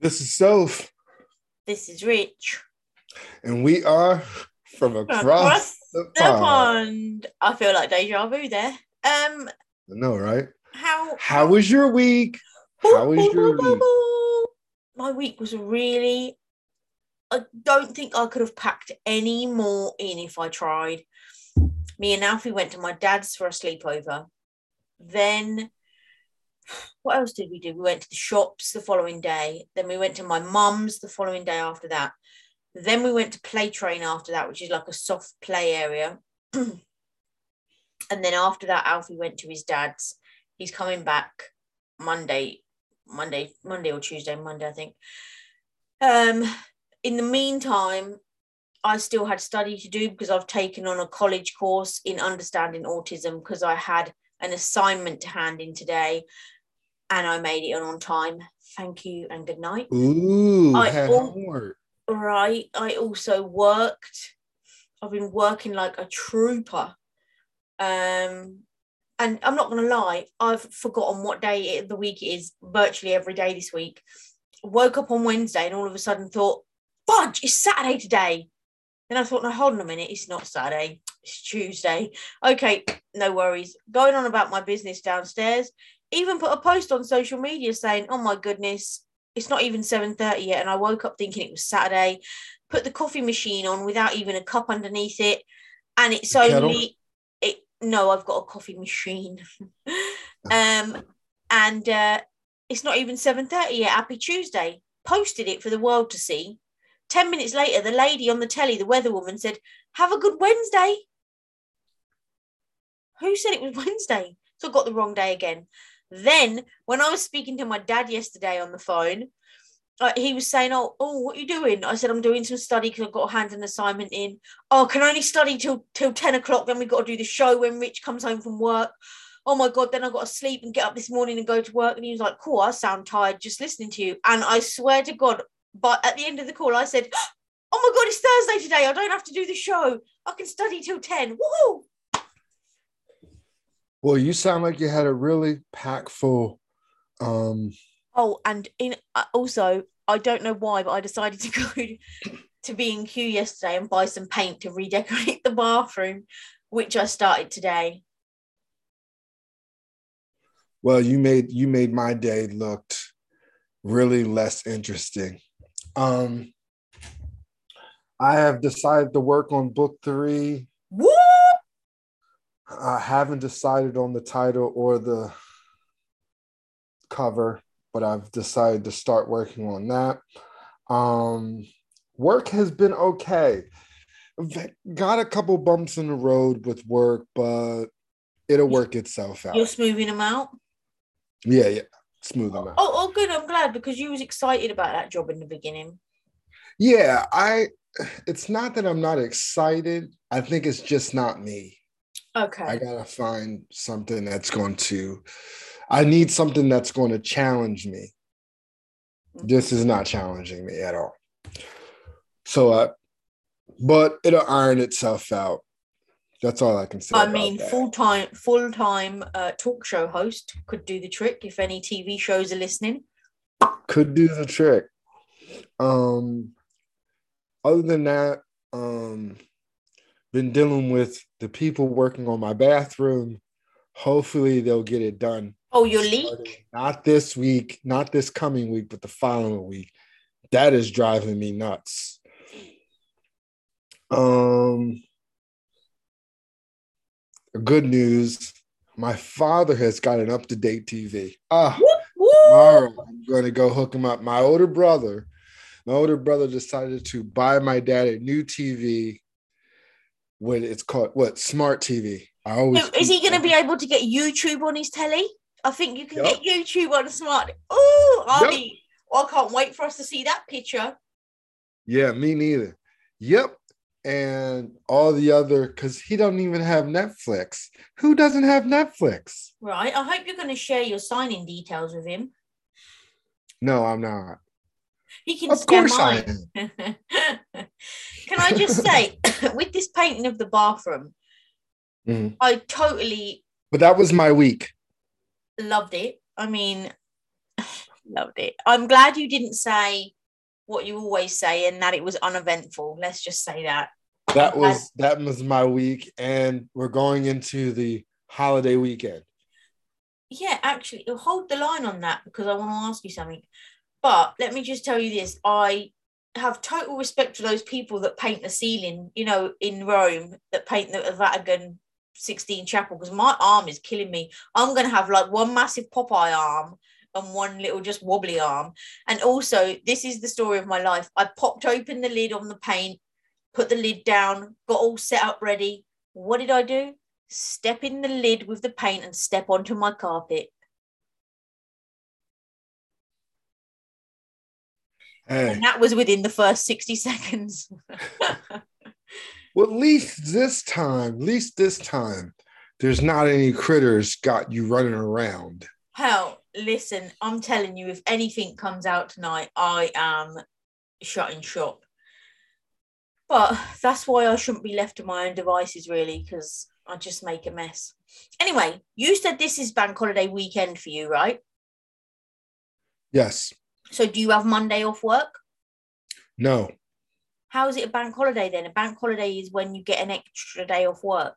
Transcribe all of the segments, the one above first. This is Soph. This is Rich. And we are from across the pond. I feel like deja vu there. I know, right? How was your week? How was your week? My week was really... I don't think I could have packed any more in if I tried. Me and Alfie went to my dad's for a sleepover. Then... what else did we do? We went to the shops the following day. Then we went to my mum's the following day after that. Then we went to Playtrain after that, which is like a soft play area. And then after that, Alfie went to his dad's. He's coming back Monday, I think. In the meantime, I still had study to do because I've taken on a college course in understanding autism because I had an assignment to hand in today. And I made it on time. Thank you and good night. Ooh, homework. Right. I also worked. I've been working like a trooper. And I'm not going to lie, I've forgotten what day of the week it is virtually every day this week. Woke up on Wednesday and all of a sudden thought, fudge, it's Saturday today. Then I thought, no, hold on a minute, it's not Saturday, it's Tuesday. Okay, no worries. Going on about my business downstairs. Even put a post on social media saying, oh my goodness, it's not even 7:30 yet. And I woke up thinking it was Saturday, put the coffee machine on without even a cup underneath it. And it's only, no, I've got a coffee machine. It's not even 7:30 yet. Happy Tuesday. Posted it for the world to see. 10 minutes later, the lady on the telly, the weather woman, said, have a good Wednesday. Who said it was Wednesday? So I got the wrong day again. Then, when I was speaking to my dad yesterday on the phone, he was saying, oh, what are you doing? I said, I'm doing some study because I've got to hand an assignment in. Oh, can I only study till 10 o'clock? Then we've got to do the show when Rich comes home from work. Oh, my God, then I've got to sleep and get up this morning and go to work. And he was like, cool, I sound tired just listening to you. And I swear to God, but at the end of the call, I said, oh, my God, it's Thursday today. I don't have to do the show. I can study till 10. Woohoo! Well, you sound like you had a really packed full. Also, I don't know why, but I decided to go to B&Q yesterday and buy some paint to redecorate the bathroom, which I started today. Well, you made my day looked really less interesting. I have decided to work on book 3. Woo! I haven't decided on the title or the cover, but I've decided to start working on that. Work has been okay. Got a couple bumps in the road with work, but it'll work itself out. You're smoothing them out? Yeah. Smooth them out. Oh, good. I'm glad because you was excited about that job in the beginning. Yeah, it's not that I'm not excited. I think it's just not me. Okay. I gotta find something I need something that's going to challenge me. This is not challenging me at all. So, but it'll iron itself out. That's all I can say. I mean, full-time talk show host could do the trick if any TV shows are listening. Could do the trick. Other than that, been dealing with the people working on my bathroom. Hopefully they'll get it done. Oh, your leak? Not this week, not this coming week, but the following week. That is driving me nuts. Good news. My father has got an up-to-date TV. Tomorrow I'm gonna go hook him up. My older brother decided to buy my dad a new TV. When it's called smart TV. Is he going to be able to get YouTube on his telly? I think you can get YouTube on a smart. Oh, I can't wait for us to see that picture. Yeah, me neither. Yep, and all the other because he don't even have Netflix. Who doesn't have Netflix? Right. I hope you're going to share your sign-in details with him. No, I'm not. He can scare mine. Can I just say, with this painting of the bathroom, I totally... But that was my week. Loved it. I mean, Loved it. I'm glad you didn't say what you always say and that it was uneventful. Let's just say that. That was my week, and we're going into the holiday weekend. Yeah, actually, it'll hold the line on that because I want to ask you something. But let me just tell you this. I have total respect for those people that paint the ceiling, you know, in Rome, that paint the Vatican 16 chapel, because my arm is killing me. I'm going to have like one massive Popeye arm and one little just wobbly arm. And also, this is the story of my life. I popped open the lid on the paint, put the lid down, got all set up ready. What did I do? Step in the lid with the paint and step onto my carpet. Hey. And that was within the first 60 seconds. Well, at least this time, there's not any critters got you running around. Hell, listen, I'm telling you, if anything comes out tonight, I am shutting shop. But that's why I shouldn't be left to my own devices, really, because I just make a mess. Anyway, you said this is bank holiday weekend for you, right? Yes. So do you have Monday off work? No. How is it a bank holiday then? A bank holiday is when you get an extra day off work.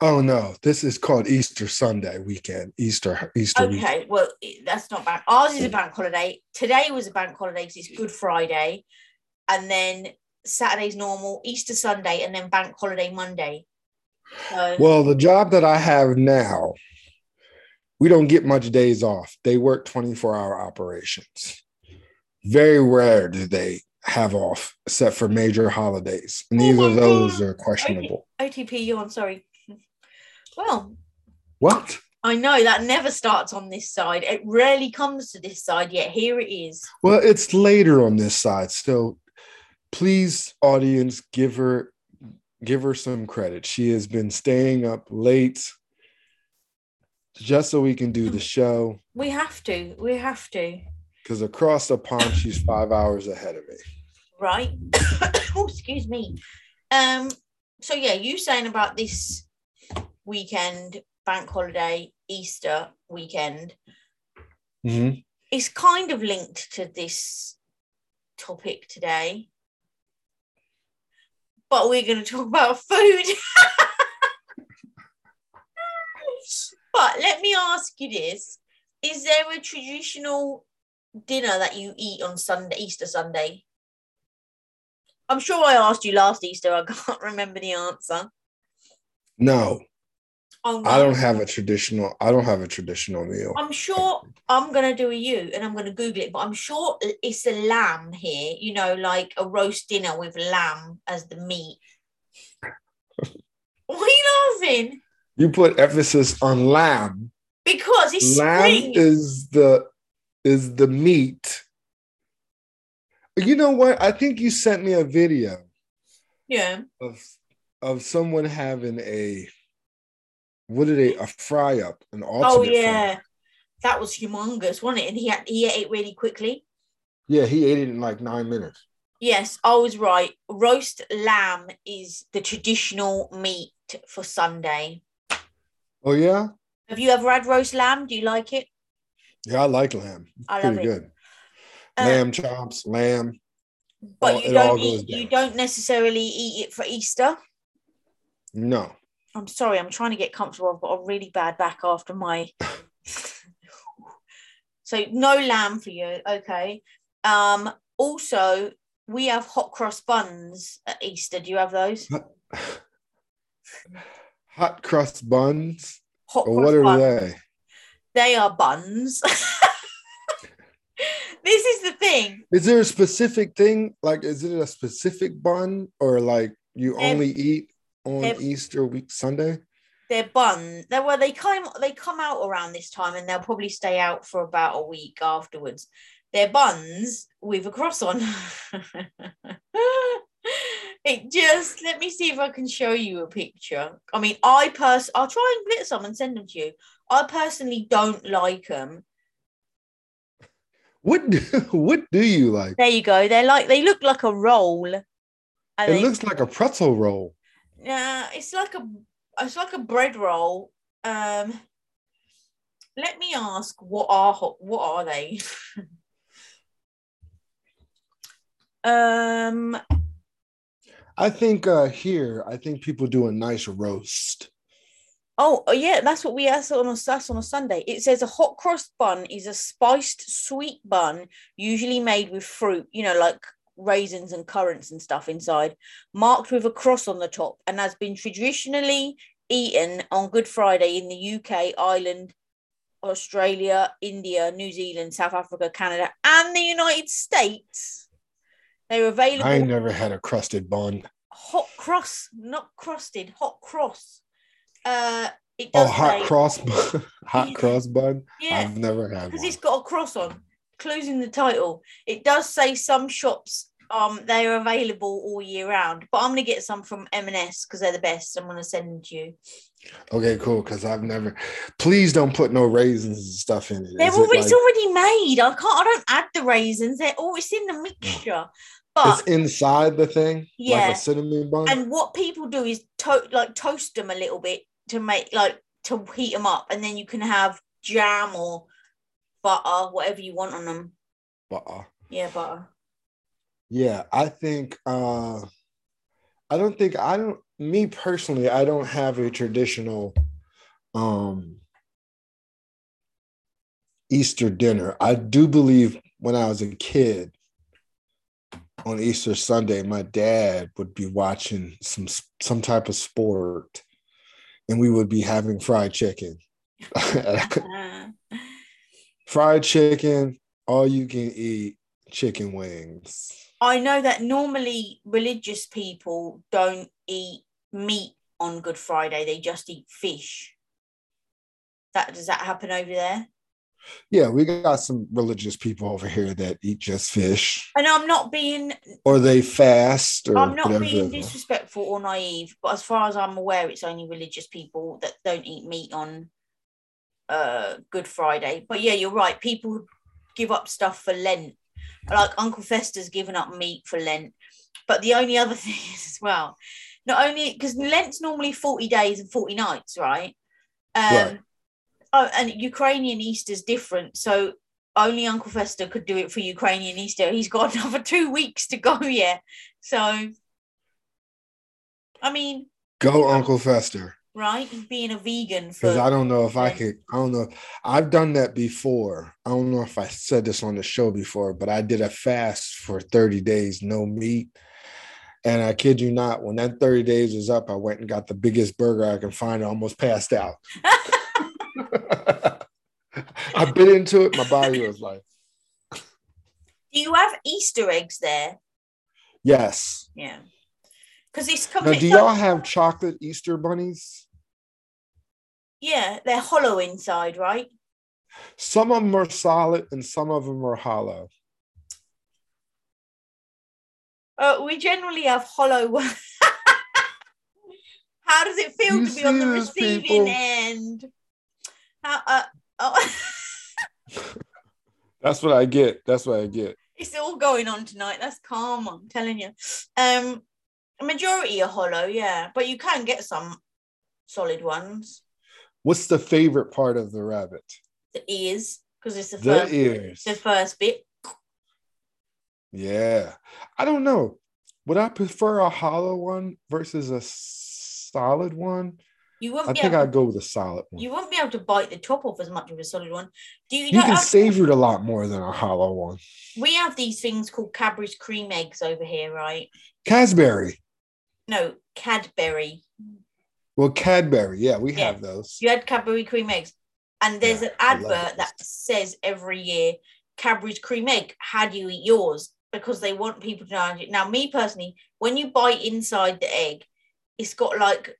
Oh, no. This is called Easter Sunday weekend. Easter. Okay, weekend. Well, that's not bad. Ours is a bank holiday. Today was a bank holiday because it's Good Friday. And then Saturday's normal, Easter Sunday, and then bank holiday Monday. So, well, the job that I have now, we don't get much days off. They work 24-hour operations. Very rare do they have off, except for major holidays. Neither of those are questionable. OTPU, I'm sorry. Well. What? I know, that never starts on this side. It rarely comes to this side, yet here it is. Well, it's later on this side, so please, audience, give her some credit. She has been staying up late just so we can do the show. We have to. Because across the pond, she's 5 hours ahead of me. Right. Oh, excuse me. So, yeah, you saying about this weekend, bank holiday, Easter weekend. Mm-hmm. It's kind of linked to this topic today. But we're going to talk about food. But let me ask you this. Is there a traditional dinner that you eat on Sunday, Easter Sunday? I'm sure I asked you last Easter. I can't remember the answer. No. Oh, no. I don't have a traditional meal. I'm sure I'm going to do a you and I'm going to Google it, but I'm sure it's a lamb here, you know, like a roast dinner with lamb as the meat. What are you laughing? You put emphasis on lamb. Because it's lamb spring. is the meat. You know what? I think you sent me a video. Yeah. Of someone having a fry up, an alternate. Oh yeah. Fry. That was humongous, wasn't it? And he ate it really quickly. Yeah, he ate it in like 9 minutes. Yes, I was right. Roast lamb is the traditional meat for Sunday. Oh yeah? Have you ever had roast lamb? Do you like it? Yeah, I like lamb. I love it. Pretty good. Lamb chops, lamb. But you don't necessarily eat it for Easter? No. I'm sorry, I'm trying to get comfortable. I've got a really bad back after my... So no lamb for you, okay. Also, we have hot cross buns at Easter. Do you have those? Hot cross buns? What are they? They are buns. This is the thing. Is there a specific thing? Like, is it a specific bun, or like you only eat on Easter week Sunday? They're bun. They come out around this time, and they'll probably stay out for about a week afterwards. They're buns with a cross on. It just, let me see if I can show you a picture. I mean, I'll try and blitz some and send them to you. I personally don't like them. What do you like? There you go. They look like a roll. It looks like a pretzel roll. Nah, it's like a bread roll. Let me ask, what are they? I think here, I think people do a nice roast. Oh, yeah, that's what we asked on a Sunday. It says a hot cross bun is a spiced sweet bun, usually made with fruit, you know, like raisins and currants and stuff inside, marked with a cross on the top, and has been traditionally eaten on Good Friday in the UK, Ireland, Australia, India, New Zealand, South Africa, Canada, and the United States. They're available. I never had a crusted bun. Hot cross, not crusted, hot cross. It does hot cross bun. Yeah. I've never had one because it's got a cross on. Clues in the title. It does say some shops they are available all year round, but I'm gonna get some from M&S because they're the best. I'm gonna send them to you. Okay, cool. Because I've never. Please don't put no raisins and stuff in it. It's already made. I don't add the raisins. It's in the mixture. But it's inside the thing, yeah, like a cinnamon bun. And what people do is toast them a little bit to make to heat them up, and then you can have jam or butter, whatever you want on them. Butter. Yeah, butter. Yeah, I think me personally, I don't have a traditional Easter dinner. I do believe when I was a kid, on Easter Sunday, my dad would be watching some type of sport, and we would be having fried chicken. Fried chicken, all you can eat, chicken wings. I know that normally religious people don't eat meat on Good Friday. They just eat fish. Does that happen over there? Yeah, we got some religious people over here that eat just fish. And I'm not being... Or they fast. Or I'm not being disrespectful or naive, but as far as I'm aware, it's only religious people that don't eat meat on Good Friday. But yeah, you're right. People give up stuff for Lent. Like Uncle Fester's given up meat for Lent. But the only other thing is as well, not only... Because Lent's normally 40 days and 40 nights, right? Right. Oh, and Ukrainian Easter's different, so only Uncle Fester could do it for Ukrainian Easter. He's got another 2 weeks to go, yeah. So, I mean... Go Uncle Fester. Right? Being a vegan. Because I don't know if I could... I don't know. I've done that before. I don't know if I said this on the show before, but I did a fast for 30 days, no meat. And I kid you not, when that 30 days was up, I went and got the biggest burger I could find. I almost passed out. I bit into it. My body was like. Do you have Easter eggs there? Yes. Yeah. Because it's coming. Now, do y'all have chocolate Easter bunnies? Yeah, they're hollow inside, right? Some of them are solid, and some of them are hollow. We generally have hollow ones. How does it feel to be on the receiving end? That's what I get. It's all going on tonight. That's karma, I'm telling you. A majority are hollow, yeah, but you can get some solid ones. What's the favorite part of the rabbit? The ears, because it's the first bit. Yeah, I don't know. Would I prefer a hollow one versus a solid one? I think I'd go with a solid one. You won't be able to bite the top off as much of a solid one. You can savor it a lot more than a hollow one. We have these things called Cadbury's cream eggs over here, right? Cadbury. Well, Cadbury, yeah, we have those. You had Cadbury cream eggs. And there's an advert that says every year, Cadbury's cream egg, how do you eat yours? Because they want people to know. Now, me personally, when you bite inside the egg, it's got like...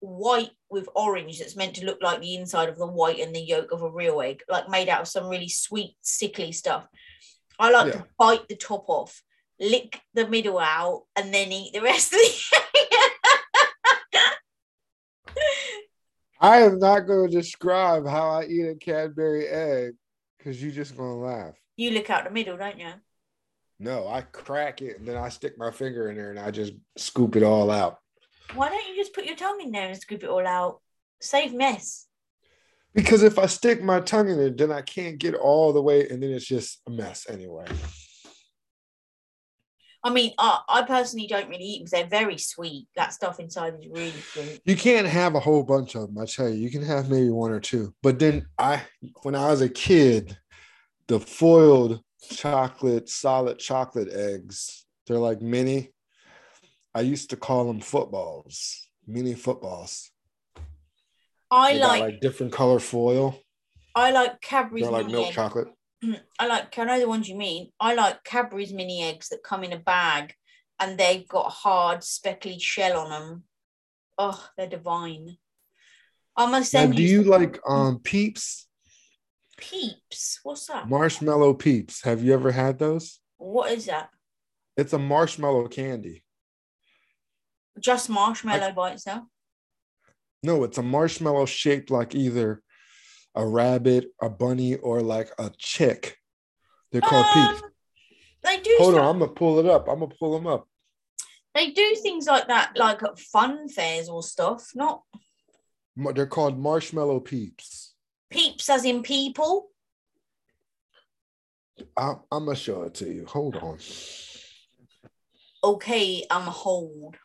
white with orange that's meant to look like the inside of the white and the yolk of a real egg, like made out of some really sweet sickly stuff. I like to bite the top off, lick the middle out, and then eat the rest of the egg. I am not going to describe how I eat a Cadbury egg because you're just going to laugh. You lick out the middle, don't you? No, I crack it and then I stick my finger in there and I just scoop it all out. Why don't you just put your tongue in there and scoop it all out? Save mess. Because if I stick my tongue in it, then I can't get all the way, and then it's just a mess anyway. I mean, I personally don't really eat because they're very sweet. That stuff inside is really sweet. You can't have a whole bunch of them, I tell you. You can have maybe one or two. But then when I was a kid, the foiled chocolate, solid chocolate eggs, they're like mini. I used to call them footballs, mini footballs. They got different color foil. I like Cadbury's. They're like milk chocolate. I know the ones you mean. I like Cadbury's mini eggs that come in a bag and they've got a hard speckled shell on them. Oh, they're divine. I must send now, do you like Peeps? Peeps? What's that? Marshmallow Peeps. Have you ever had those? What is that? It's a marshmallow candy. Just marshmallow by itself? No, it's a marshmallow shaped like either a rabbit, a bunny, or like a chick. They're called peeps. They do. Hold on, I'm gonna pull it up. I'm gonna pull them up. They do things like that, like at fun fairs or stuff. Not. They're called marshmallow peeps. Peeps, as in people. I'm gonna show it to you. Hold on. Okay, I'm gonna hold.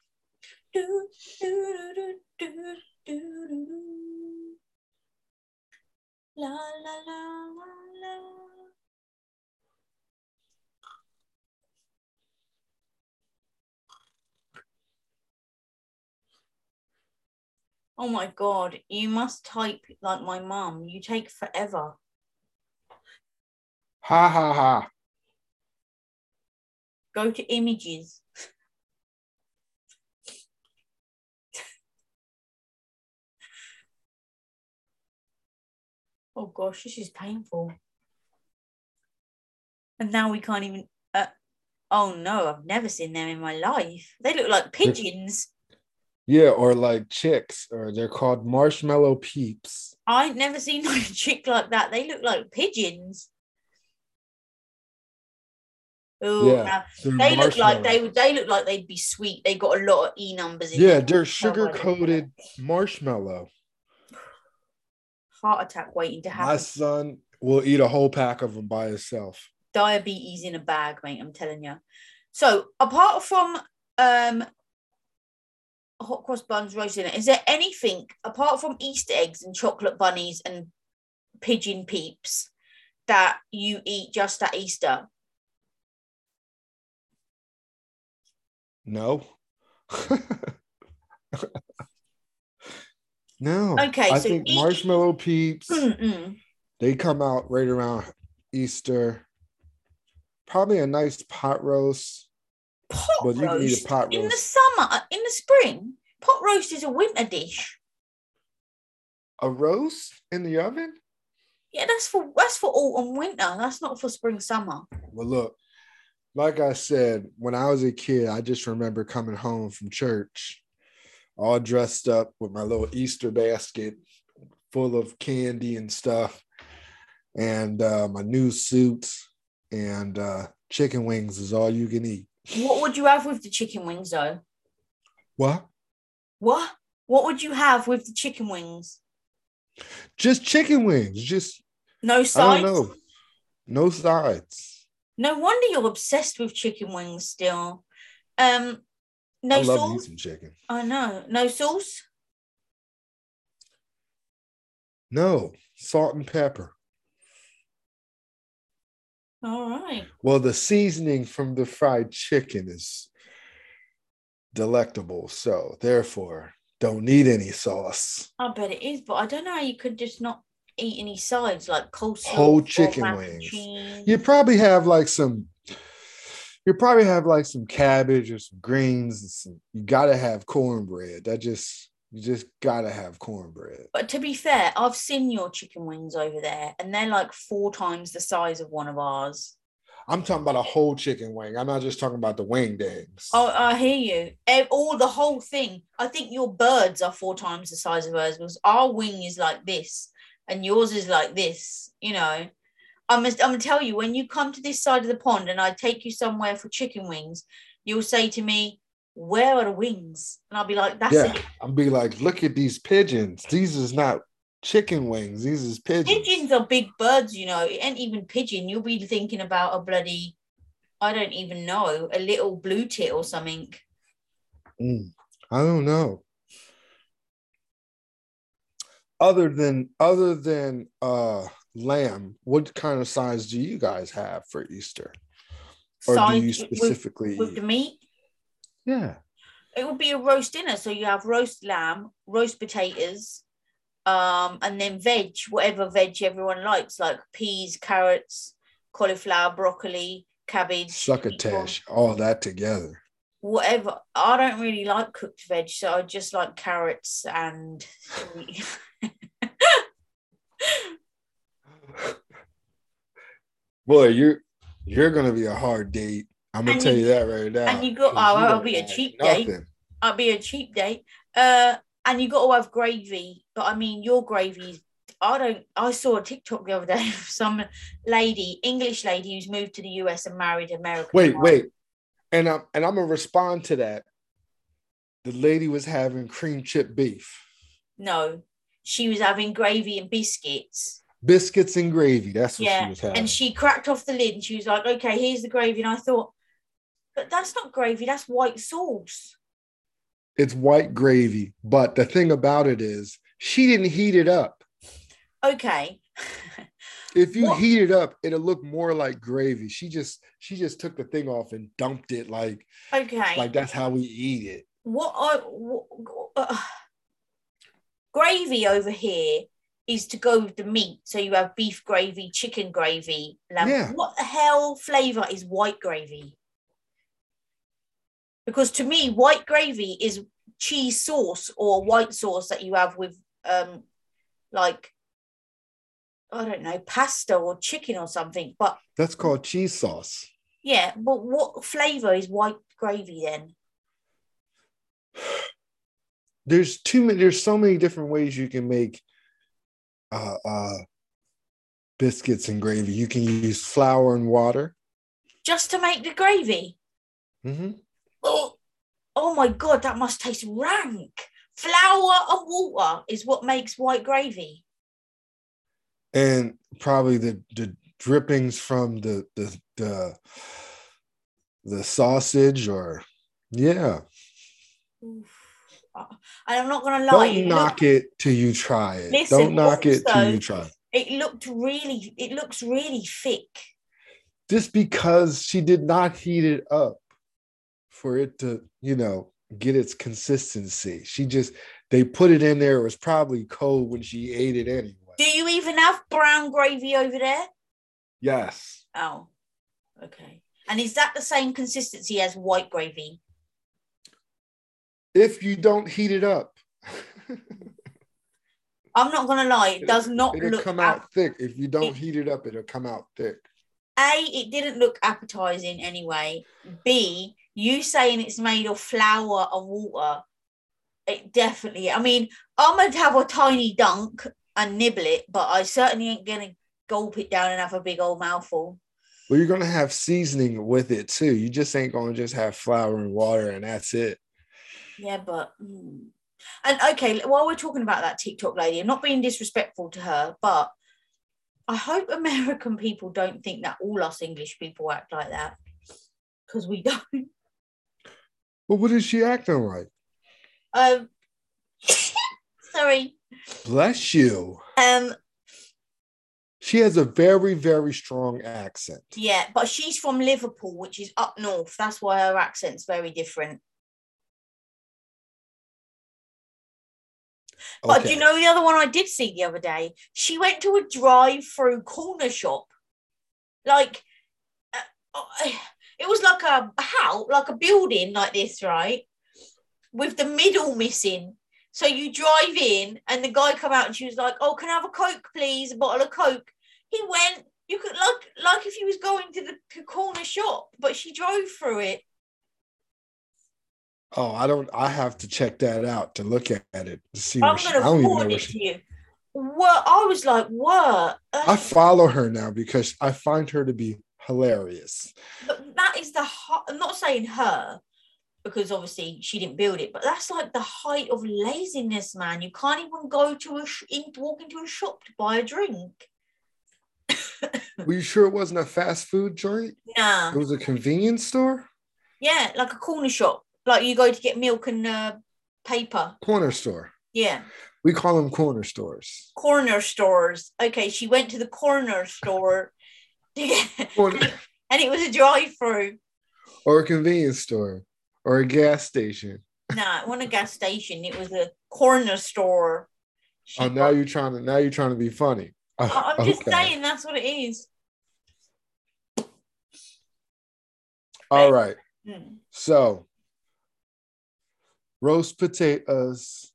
Do, do, do, do, do, do. La, la, la, la, la. Oh my God, you must type like my mum. You take forever. Ha ha ha. Go to images. Oh gosh, this is painful. And now we can't even. Oh no, I've never seen them in my life. They look like pigeons. Yeah, or like chicks, or they're called marshmallow peeps. I've never seen a chick like that. They look like pigeons. Oh, yeah, they look like they'd be sweet. They got a lot of E numbers in them. Yeah, they're sugar-coated marshmallow. Heart attack waiting to happen. My son will eat a whole pack of them by himself. Diabetes in a bag, mate, I'm telling you. So apart from hot cross buns, roast dinner, is there anything apart from Easter eggs and chocolate bunnies and pigeon peeps that you eat just at Easter? No. No, okay, I think marshmallow peeps, they come out right around Easter. Probably a nice pot roast. You can eat a pot roast. In the summer, in the spring, pot roast is a winter dish. A roast in the oven? Yeah, that's for autumn, winter. That's not for spring, summer. Well, look, like I said, when I was a kid, I just remember coming home from church all dressed up with my little Easter basket full of candy and stuff, and my new suits, and chicken wings is all you can eat. What would you have with the chicken wings, though? What? What would you have with the chicken wings? Just chicken wings. Just no sides? I don't know. No sides. No wonder you're obsessed with chicken wings still. No I love sauce? Eating chicken. I know. No sauce? No. Salt and pepper. All right. Well, the seasoning from the fried chicken is delectable, so therefore don't need any sauce. I bet it is, but I don't know how you could just not eat any sides, like coleslaw. Whole chicken wings. You probably have like some cabbage or some greens. And you gotta have cornbread. You just gotta have cornbread. But to be fair, I've seen your chicken wings over there, and they're like 4 times the size of one of ours. I'm talking about a whole chicken wing. I'm not just talking about the wing dings. Oh, I hear you. All the whole thing. I think your birds are 4 times the size of ours, because our wing is like this, and yours is like this. You know. I'm going to tell you, when you come to this side of the pond and I take you somewhere for chicken wings, you'll say to me, where are the wings? And I'll be like, that's it. I'll be like, look at these pigeons. These is not chicken wings. These is pigeons. Pigeons are big birds, you know. It ain't even pigeon. You'll be thinking about a bloody, I don't even know, a little blue tit or something. I don't know. Other than lamb, what kind of size do you guys have for Easter? Or size, do you specifically with the meat? Yeah. It would be a roast dinner. So you have roast lamb, roast potatoes, and then veg, whatever veg everyone likes, like peas, carrots, cauliflower, broccoli, cabbage. Succotash, all that together. Whatever. I don't really like cooked veg, so I just like carrots and... Boy, you're gonna be a hard date. I'm gonna tell you that right now. And you got, I'll be a cheap date. I'll be a cheap date. And you got to have gravy. But I mean, your gravy. I saw a TikTok the other day of some lady, English lady, who's moved to the US and married an American. Wait, and I'm gonna respond to that. The lady was having cream chip beef. No, she was having gravy and biscuits. Biscuits and gravy, that's what she was having. And she cracked off the lid and she was like, okay, here's the gravy. And I thought, but that's not gravy, that's white sauce. It's white gravy. But the thing about it is, she didn't heat it up. Okay. If you heat it up, it'll look more like gravy. She just took the thing off and dumped it like, okay, like that's how we eat it. Gravy over here is to go with the meat. So you have beef gravy, chicken gravy, lamb. Yeah. What the hell flavour is white gravy? Because to me, white gravy is cheese sauce or white sauce that you have with, like, I don't know, pasta or chicken or something. But that's called cheese sauce. Yeah, but what flavour is white gravy then? There's so many different ways you can make biscuits and gravy. You can use flour and water just to make the gravy. Mm-hmm. Oh my god, that must taste rank. Flour and water is what makes white gravy, and probably the drippings from the sausage or Oof. And I'm not going to lie. Don't knock it till you try it. Listen, don't knock it till you try it. It looks really thick. Just because she did not heat it up for it to, get its consistency. They put it in there. It was probably cold when she ate it anyway. Do you even have brown gravy over there? Yes. Oh, okay. And is that the same consistency as white gravy? If you don't heat it up. I'm not going to lie. It does not look... It'll come out thick. If you don't heat it up, it'll come out thick. A, it didn't look appetizing anyway. B, you saying it's made of flour and water. It definitely... I mean, I'm going to have a tiny dunk and nibble it, but I certainly ain't going to gulp it down and have a big old mouthful. Well, you're going to have seasoning with it too. You just ain't going to just have flour and water and that's it. Yeah, but... And, okay, while we're talking about that TikTok lady, I'm not being disrespectful to her, but I hope American people don't think that all us English people act like that, because we don't. Well, what is she acting like? Sorry. Bless you. She has a very, very strong accent. Yeah, but she's from Liverpool, which is up north. That's why her accent's very different. But okay. You know the other one I did see the other day? She went to a drive-through corner shop. Like, it was like a house, like a building like this, right? With the middle missing. So you drive in and the guy come out and she was like, oh, can I have a Coke, please? A bottle of Coke. He went, you could like if he was going to the corner shop, but she drove through it. Oh, I have to check that out to look at it. To see I'm going to forward it to you. Well, I was like, what? I follow her now because I find her to be hilarious. But that is I'm not saying her, because obviously she didn't build it. But that's like the height of laziness, man. You can't even go to walk into a shop to buy a drink. Were you sure it wasn't a fast food joint? Nah. It was a convenience store? Yeah, like a corner shop. Like you go to get milk and paper. Corner store. Yeah. We call them corner stores. Corner stores. Okay, she went to the corner store. And it was a drive-through. Or a convenience store. Or a gas station. Nah, it wasn't a gas station. It was a corner store. She now you're trying to be funny. I'm just saying that's what it is. All right. So, roast potatoes,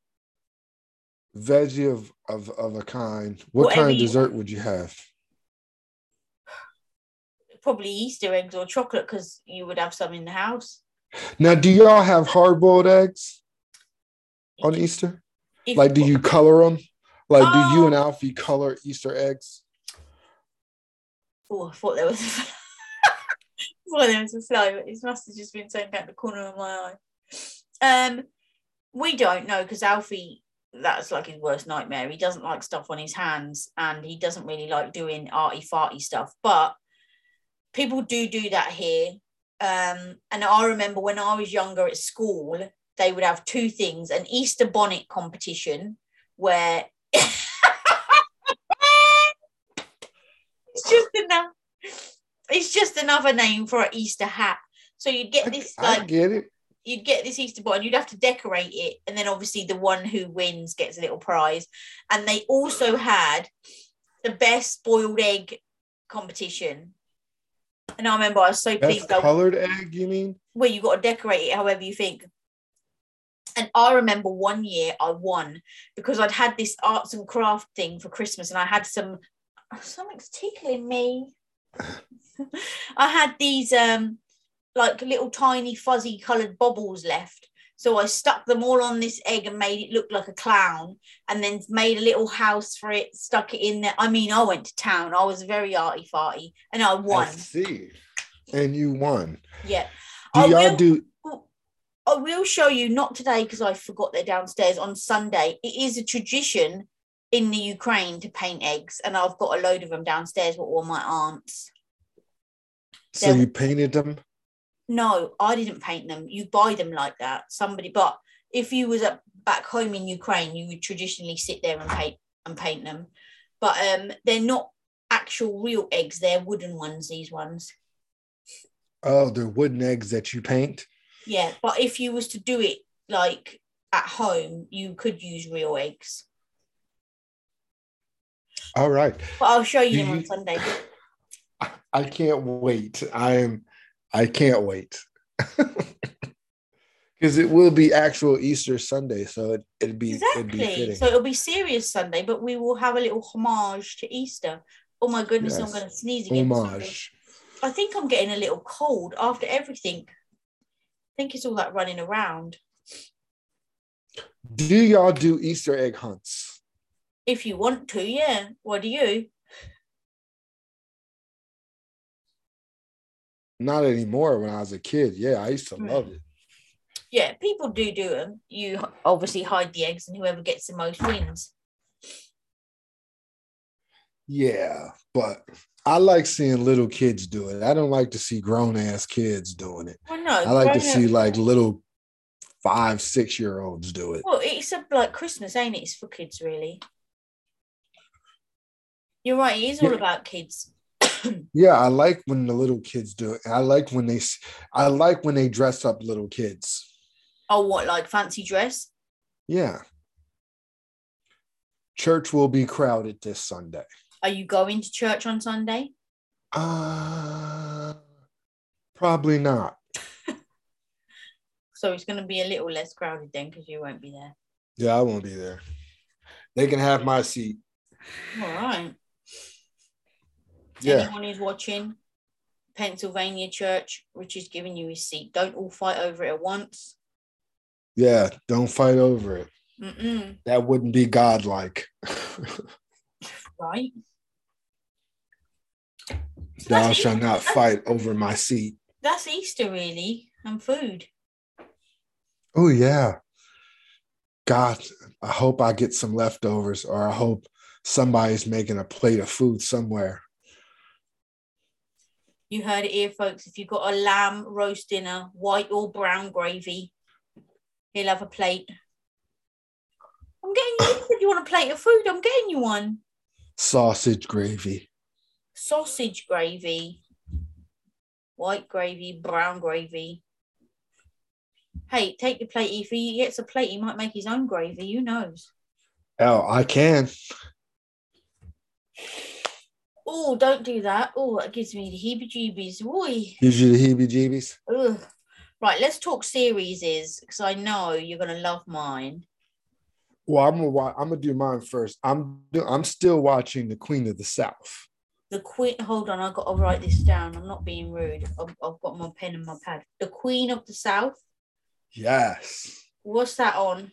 veggie of a kind. Whatever kind of dessert would you have? Probably Easter eggs or chocolate, because you would have some in the house. Now, do y'all have hard-boiled eggs on Easter? Like, do you color them? Like, do you and Alfie color Easter eggs? Oh, I thought there was a fly, but it must have just been something out the corner of my eye. We don't know, because Alfie, that's like his worst nightmare. He doesn't like stuff on his hands, and he doesn't really like doing arty-farty stuff. But people do that here. And I remember when I was younger at school, they would have two things, an Easter bonnet competition where it's just another name for an Easter hat. So you'd get this you'd get this Easter bonnet, you'd have to decorate it, and then obviously the one who wins gets a little prize. And they also had the best boiled egg competition. And I remember I was so pleased. Best coloured egg, you mean? Well, you got to decorate it however you think. And I remember one year I won because I'd had this arts and craft thing for Christmas, and I had something's tickling me. I had these like little tiny fuzzy coloured bobbles left. So I stuck them all on this egg and made it look like a clown, and then made a little house for it, stuck it in there. I mean, I went to town. I was very arty-farty, and I won. I see. And you won. Yeah. I will show you, not today because I forgot they're downstairs, on Sunday. It is a tradition in the Ukraine to paint eggs, and I've got a load of them downstairs with all my aunts. So you painted them? No, I didn't paint them. You buy them like that. But if you was back home in Ukraine, you would traditionally sit there and paint them. But they're not actual real eggs. They're wooden ones, these ones. Oh, they're wooden eggs that you paint? Yeah, but if you was to do it like at home, you could use real eggs. All right. But I'll show you them on Sunday. I can't wait. I can't wait because it will be actual Easter Sunday, so it'd be fitting. So it'll be serious Sunday, but we will have a little homage to Easter. Oh my goodness, yes. I'm going to sneeze again. Homage. I think I'm getting a little cold after everything. I think it's all that running around. Do y'all do Easter egg hunts? If you want to, yeah. What do you? Not anymore. When I was a kid, yeah, I used to love it. Yeah, people do them. You obviously hide the eggs, and whoever gets the most wins. Yeah, but I like seeing little kids do it. I don't like to see grown-ass kids doing it. Well, no, I like to see like little 5-6-year-olds do it. Well, it's like Christmas, ain't it? It's for kids, really. You're right. It is all about kids. Yeah, I like when the little kids do it. I like when they dress up little kids. Oh, what, like fancy dress? Yeah. Church will be crowded this Sunday. Are you going to church on Sunday? Probably not. So it's going to be a little less crowded then, because you won't be there. Yeah, I won't be there. They can have my seat. All right. Yeah. Anyone who's watching, Pennsylvania church, which is giving you his seat. Don't all fight over it at once. Yeah, don't fight over it. Mm-mm. That wouldn't be godlike. Right. So thou shalt not fight over my seat. That's Easter, really, and food. Oh, yeah. God, I hope I get some leftovers, or I hope somebody's making a plate of food somewhere. You heard it here, folks. If you've got a lamb roast dinner, white or brown gravy, he'll have a plate. I'm getting you. If you want a plate of food, I'm getting you one. Sausage gravy. Sausage gravy. White gravy, brown gravy. Hey, take the plate. If he gets a plate, he might make his own gravy. Who knows? Oh, I can. Oh, don't do that. Oh, that gives me the heebie-jeebies. Oy. Gives you the heebie-jeebies? Ugh. Right, let's talk series, because I know you're going to love mine. Well, I'm gonna do mine first. I'm still watching The Queen of the South. Hold on, I've got to write this down. I'm not being rude. I've got my pen and my pad. The Queen of the South? Yes. What's that on?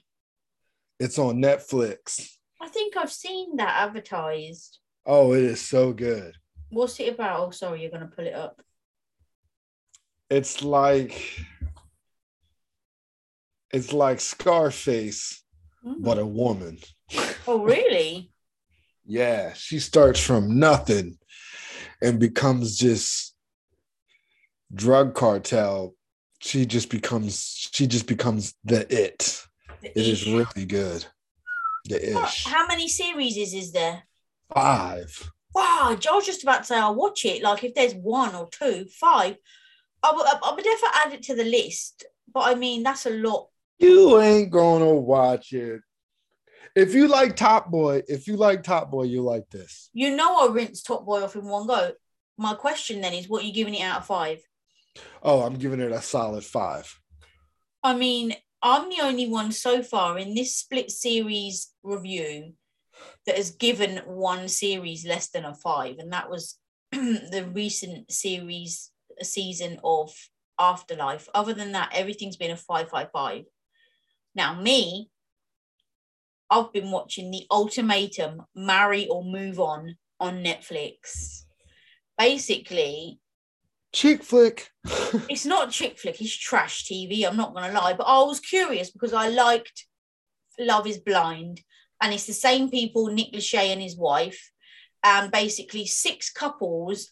It's on Netflix. I think I've seen that advertised. Oh, it is so good. What's it about? Oh, sorry, you're going to pull it up. It's like Scarface, but a woman. Oh, really? Yeah, she starts from nothing and becomes just drug cartel. She just becomes the it. It is really good. The ish. How many series is there? 5. Wow, I was just about to say I'll watch it. Like, if there's 1 or 2, 5, I would definitely add it to the list. But I mean, that's a lot. You ain't gonna watch it. If you like Top Boy, you'll like this. You know, I rinsed Top Boy off in one go. My question then is, what are you giving it out of 5? Oh, I'm giving it a solid 5. I mean, I'm the only one so far in this split series review that has given one series less than a 5, and that was the recent season of Afterlife. Other than that, everything's been a 5. Now, me, I've been watching The Ultimatum Marry or Move on Netflix. Basically, chick flick. It's not chick flick, it's trash TV, I'm not going to lie, but I was curious because I liked Love is Blind. And it's the same people, Nick Lachey and his wife, and basically 6 couples.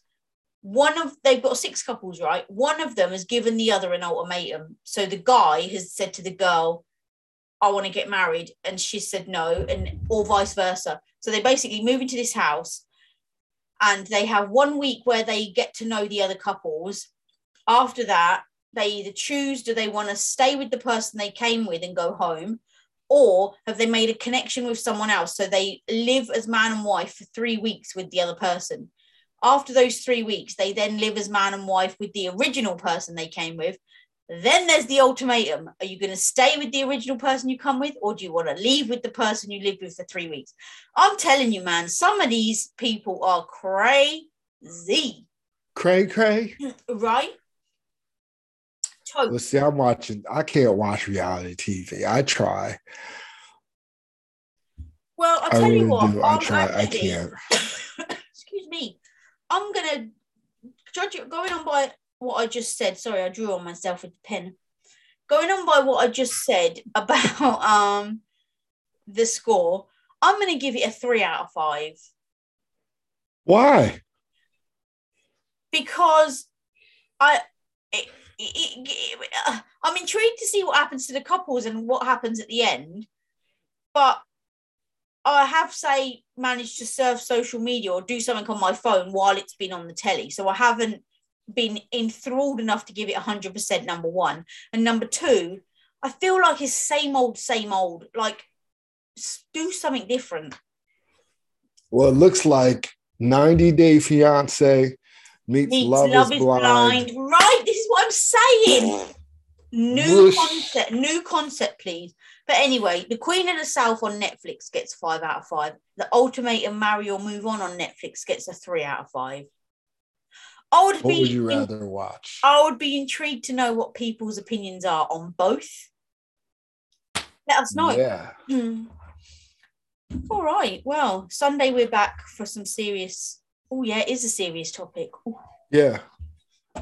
They've got 6 couples, right? One of them has given the other an ultimatum. So the guy has said to the girl, I want to get married. And she said no, and or vice versa. So they basically move into this house and they have 1 week where they get to know the other couples. After that, they either choose, do they want to stay with the person they came with and go home? Or have they made a connection with someone else? So they live as man and wife for 3 weeks with the other person. After those 3 weeks, they then live as man and wife with the original person they came with. Then there's the ultimatum. Are you going to stay with the original person you come with? Or do you want to leave with the person you lived with for 3 weeks? I'm telling you, man, some of these people are crazy. Cray, cray. Right? Well, see, I can't watch reality TV. I try. Well, I'll tell you what. I try. I can't. Excuse me. I'm going to judge it going on by what I just said. Sorry, I drew on myself with the pen. Going on by what I just said about the score, I'm going to give it a 3 out of 5. Why? Because I'm intrigued to see what happens to the couples and what happens at the end, but I have managed to surf social media or do something on my phone while it's been on the telly, so I haven't been enthralled enough to give it 100%, number one. And number two, I feel like it's same old, like, do something different. Well, it looks like 90 Day Fiance meets Love is Blind. Right, this is what I'm saying. New concept, please. But anyway, The Queen of the South on Netflix gets 5 out of 5. The Ultimatum Marry or Move On Netflix gets a 3 out of 5. What would you rather watch? I would be intrigued to know what people's opinions are on both. Let us know. Yeah. All right. Well, Sunday we're back for some serious... Oh, yeah, it is a serious topic. Ooh. Yeah.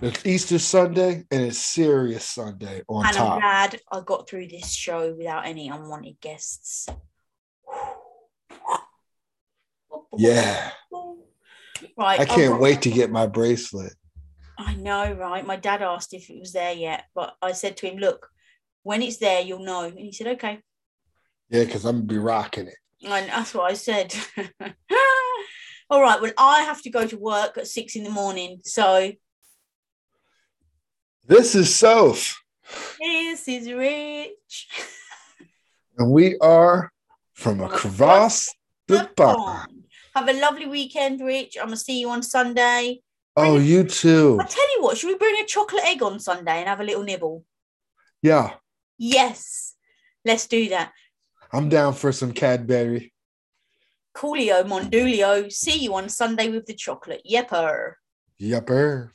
It's Easter Sunday and it's Serious Sunday on and top. And I'm glad I got through this show without any unwanted guests. Yeah. Right. I can't wait to get my bracelet. I know, right? My dad asked if it was there yet, but I said to him, look, when it's there, you'll know. And he said, okay. Yeah, because I'm going to be rocking it. And that's what I said. All right, well, I have to go to work at 6 a.m, so... This is Soph. This is Rich. And we are from across the pond. Have a lovely weekend, Rich. I'm going to see you on Sunday. Oh, you too. I tell you what, should we bring a chocolate egg on Sunday and have a little nibble? Yeah. Yes. Let's do that. I'm down for some Cadbury. Coolio, Mondulio. See you on Sunday with the chocolate. Yepper. Yepper.